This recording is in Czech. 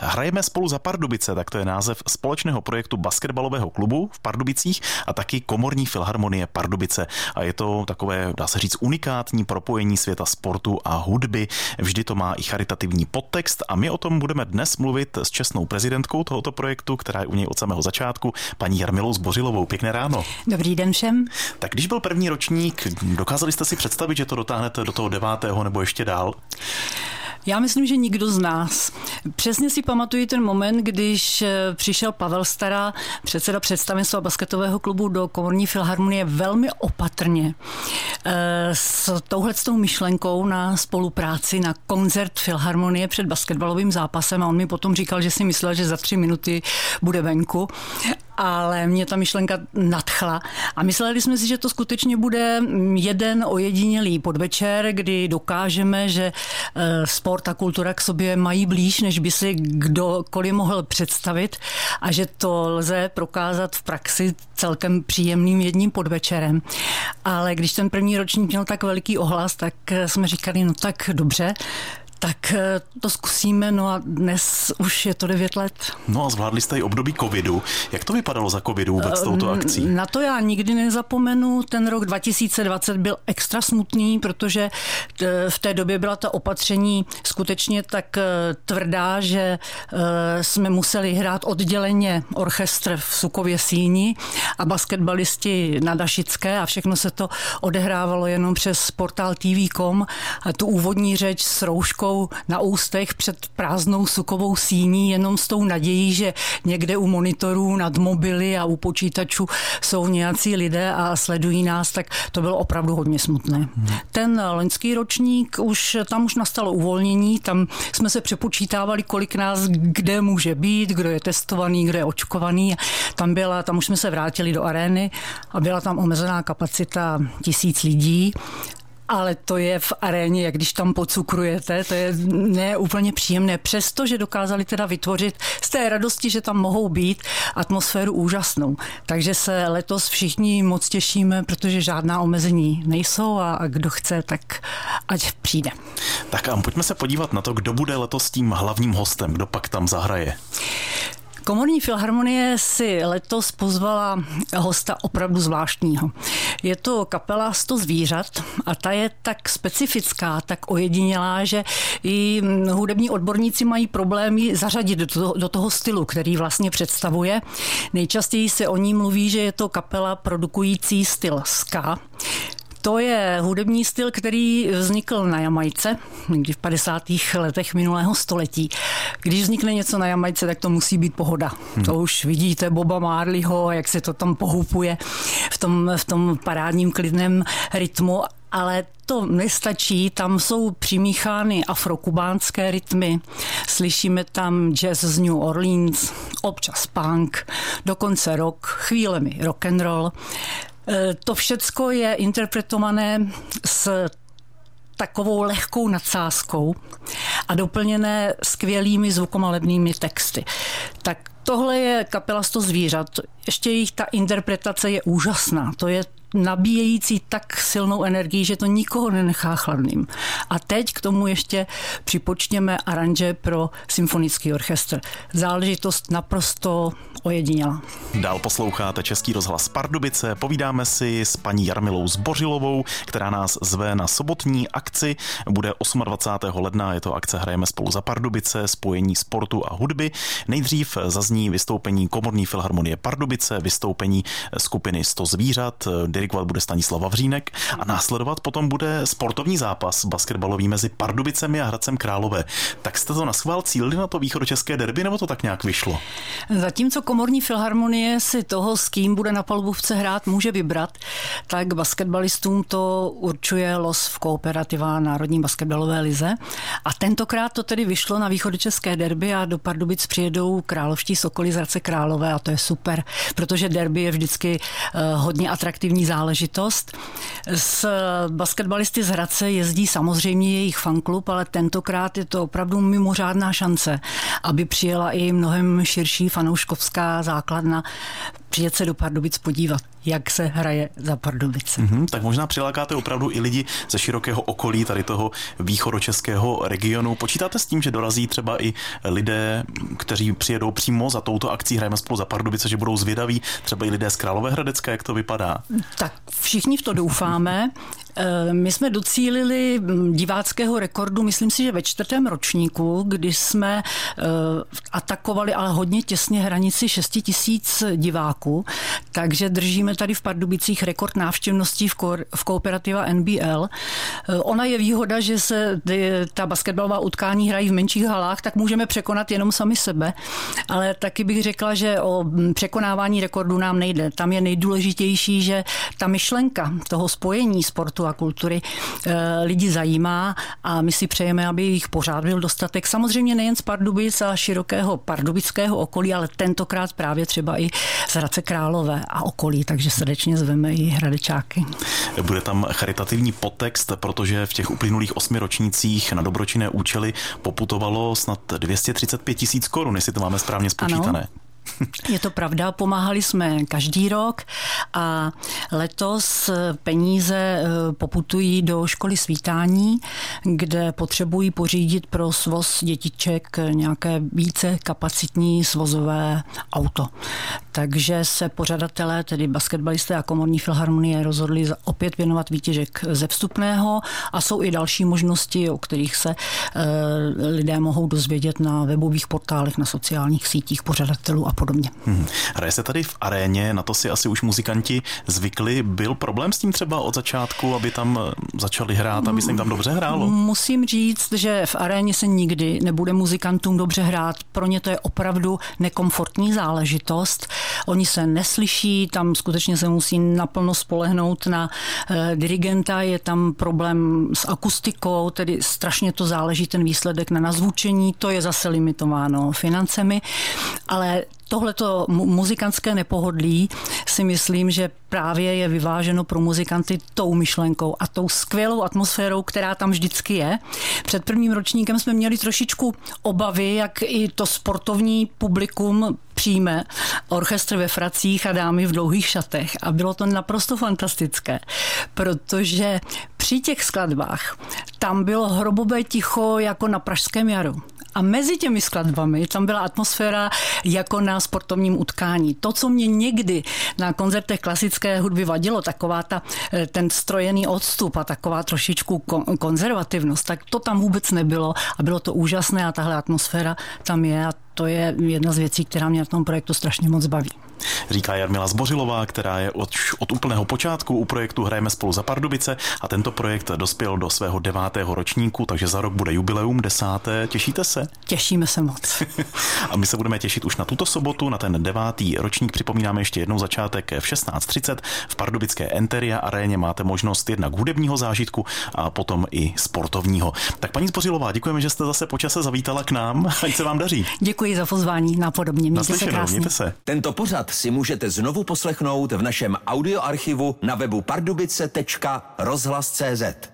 Hrajeme spolu za Pardubice, tak to je název společného projektu basketbalového klubu v Pardubicích a taky komorní filharmonie Pardubice. A je to takové, dá se říct, unikátní propojení světa sportu a hudby. Vždy to má i charitativní podtext a my o tom budeme dnes mluvit s čestnou prezidentkou tohoto projektu, která je u něj od samého začátku, paní Jarmilou Zbořilovou. Pěkné ráno. Dobrý den všem. Tak když byl první ročník, dokázali jste si představit, že to dotáhnete do toho 9. nebo ještě dál? Já myslím, že nikdo z nás. Přesně si pamatuju ten moment, když přišel Pavel Stará, předseda představenstva basketového klubu, do komorní filharmonie velmi opatrně s touhletou myšlenkou na spolupráci, na koncert filharmonie před basketbalovým zápasem, a on mi potom říkal, že si myslel, že za 3 minuty bude venku. Ale mě ta myšlenka nadchla a mysleli jsme si, že to skutečně bude jeden ojedinělý podvečer, kdy dokážeme, že sport a kultura k sobě mají blíž, než by si kdokoliv mohl představit, a že to lze prokázat v praxi celkem příjemným jedním podvečerem. Ale když ten první ročník měl tak velký ohlas, tak jsme říkali, no tak dobře, tak to zkusíme, no a dnes už je to 9 let. No a zvládli jste i období covidu. Jak to vypadalo za covidu vůbec s touto akcí? Na to já nikdy nezapomenu. Ten rok 2020 byl extra smutný, protože v té době byla ta opatření skutečně tak tvrdá, že jsme museli hrát odděleně orchestr v Sukově Síni a basketbalisti na Dašické a všechno se to odehrávalo jenom přes portál tv.com. A tu úvodní řeč s rouškou na ústech před prázdnou Sukovou Síní, jenom s tou nadějí, že někde u monitorů, nad mobily a u počítačů jsou nějací lidé a sledují nás, tak to bylo opravdu hodně smutné. Ten loňský ročník, tam už nastalo uvolnění, tam jsme se přepočítávali, kolik nás kde může být, kdo je testovaný, kdo je očkovaný. Tam už jsme se vrátili do arény a byla tam omezená kapacita 1000 lidí. Ale to je v aréně, jak když tam pocukrujete, to je neúplně příjemné. Přestože dokázali teda vytvořit z té radosti, že tam mohou být, atmosféru úžasnou. Takže se letos všichni moc těšíme, protože žádná omezení nejsou a kdo chce, tak ať přijde. Tak a pojďme se podívat na to, kdo bude letos tím hlavním hostem, kdo pak tam zahraje. Komorní filharmonie si letos pozvala hosta opravdu zvláštního. Je to kapela Sto zvířat a ta je tak specifická, tak ojedinělá, že i hudební odborníci mají problémy zařadit do toho stylu, který vlastně představuje. Nejčastěji se o ní mluví, že je to kapela produkující styl ska. To je hudební styl, který vznikl na Jamajce, někdy v 50. letech minulého století. Když vznikne něco na Jamajce, tak to musí být pohoda. To už vidíte Boba Marleyho, jak se to tam pohupuje v tom parádním klidném rytmu. Ale to nestačí, tam jsou přimíchány afrokubánské rytmy, slyšíme tam jazz z New Orleans, občas punk, dokonce rock, chvílemi rock and roll. To všecko je interpretované s takovou lehkou nadsázkou a doplněné skvělými zvukomalebnými texty. Tak tohle je kapela Sto zvířat. Ještě jejich ta interpretace je úžasná. To je nabíjející tak silnou energii, že to nikoho nenechá chladným. A teď k tomu ještě připočtěme aranže pro symfonický orchestr. Záležitost naprosto ojedinělá. Dál posloucháte Český rozhlas Pardubice. Povídáme si s paní Jarmilou Zbořilovou, která nás zve na sobotní akci. Bude 28. ledna, je to akce Hrajeme spolu za Pardubice, spojení sportu a hudby. Nejdřív zazní vystoupení komorní filharmonie Pardubice, vystoupení skupiny Sto zvířat, dirigovat bude Stanislava Vřínek a následovat potom bude sportovní zápas basketbalový mezi Pardubicemi a Hradcem Králové. Tak jste to naschvál cílili na to východočeské derby, nebo to tak nějak vyšlo? Zatímco komorní filharmonie si toho, s kým bude na palubovce hrát, může vybrat, tak basketbalistům to určuje los v Kooperativa Národní basketbalové lize. A tentokrát to tedy vyšlo na východočeské derby a do Pardubic přijedou královští Sokoly z Hradce Králové a to je super, protože derby je vždycky hodně atraktivní záležitost. S basketbalisty z Hradce jezdí samozřejmě jejich fanklub, ale tentokrát je to opravdu mimořádná šance, aby přijela i mnohem širší fanouškovská základna přijet se do Pardubic podívat, jak se hraje za Pardubice. Tak možná přilákáte opravdu i lidi ze širokého okolí tady toho východočeského regionu. Počítáte s tím, že dorazí třeba i lidé, kteří přijedou přímo za touto akcí Hrajeme spolu za Pardubice, že budou zvědaví, třeba i lidé z Královéhradecka, jak to vypadá? Tak všichni v to doufáme. My jsme docílili diváckého rekordu, myslím si, že ve 4. ročníku, kdy jsme atakovali, ale hodně těsně hranici 6 000 diváků, takže držíme tady v Pardubicích rekord návštěvností v Kooperativa NBL. Ona je výhoda, že se ta basketbalová utkání hrají v menších halách, tak můžeme překonat jenom sami sebe, ale taky bych řekla, že o překonávání rekordu nám nejde. Tam je nejdůležitější, že ta myšlenka toho spojení sportu a kultury lidi zajímá a my si přejeme, aby jich pořád byl dostatek. Samozřejmě nejen z Pardubic a širokého pardubického okolí, ale tentokrát právě třeba i z Hradce Králové a okolí, takže srdečně zveme i hradečáky. Bude tam charitativní podtext, protože v těch uplynulých 8 ročnících na dobročinné účely poputovalo snad 235 000 korun, jestli to máme správně spočítané. Ano. Je to pravda, pomáhali jsme každý rok a letos peníze poputují do školy Svítání, kde potřebují pořídit pro svoz dětiček nějaké více kapacitní svozové auto. Takže se pořadatelé, tedy basketbalisté a Komorní filharmonie, rozhodli opět věnovat výtěžek ze vstupného a jsou i další možnosti, o kterých se lidé mohou dozvědět na webových portálech, na sociálních sítích pořadatelů a podobně. Hraje se tady v aréně, na to si asi už muzikanti zvykli. Byl problém s tím třeba od začátku, aby tam začali hrát, aby se jim tam dobře hrálo? Musím říct, že v aréně se nikdy nebude muzikantům dobře hrát. Pro ně to je opravdu nekomfortní záležitost. Oni se neslyší, tam skutečně se musí naplno spolehnout na dirigenta, je tam problém s akustikou, tedy strašně to záleží ten výsledek na nazvučení, to je zase limitováno financemi, ale tohleto muzikantské nepohodlí si myslím, že právě je vyváženo pro muzikanty tou myšlenkou a tou skvělou atmosférou, která tam vždycky je. Před prvním ročníkem jsme měli trošičku obavy, jak i to sportovní publikum přijme orchestr ve fracích a dámy v dlouhých šatech. A bylo to naprosto fantastické, protože při těch skladbách tam bylo hrobové ticho jako na Pražském jaru. A mezi těmi skladbami tam byla atmosféra jako na sportovním utkání. To, co mě někdy na koncertech klasické hudby vadilo, taková ten strojený odstup a taková trošičku konzervativnost, tak to tam vůbec nebylo a bylo to úžasné a tahle atmosféra tam je a to je jedna z věcí, která mě na tom projektu strašně moc baví. Říká Jarmila Zbořilová, která je od úplného počátku u projektu Hrajeme spolu za Pardubice a tento projekt dospěl do svého 9. ročníku, takže za rok bude jubileum 10. Těšíte se? Těšíme se moc. A my se budeme těšit už na tuto sobotu, na ten 9. ročník. Připomínáme ještě jednou začátek v 16:30 v pardubické Enteria aréně. Máte možnost jednak hudebního zážitku a potom i sportovního. Tak paní Zbořilová, děkujeme, že jste zase po čase zavítala k nám. Ať se vám daří. Děkuji za pozvání. Napodobně. Mějte se krásně. Tento pořad si můžete znovu poslechnout v našem audioarchivu na webu pardubice.rozhlas.cz.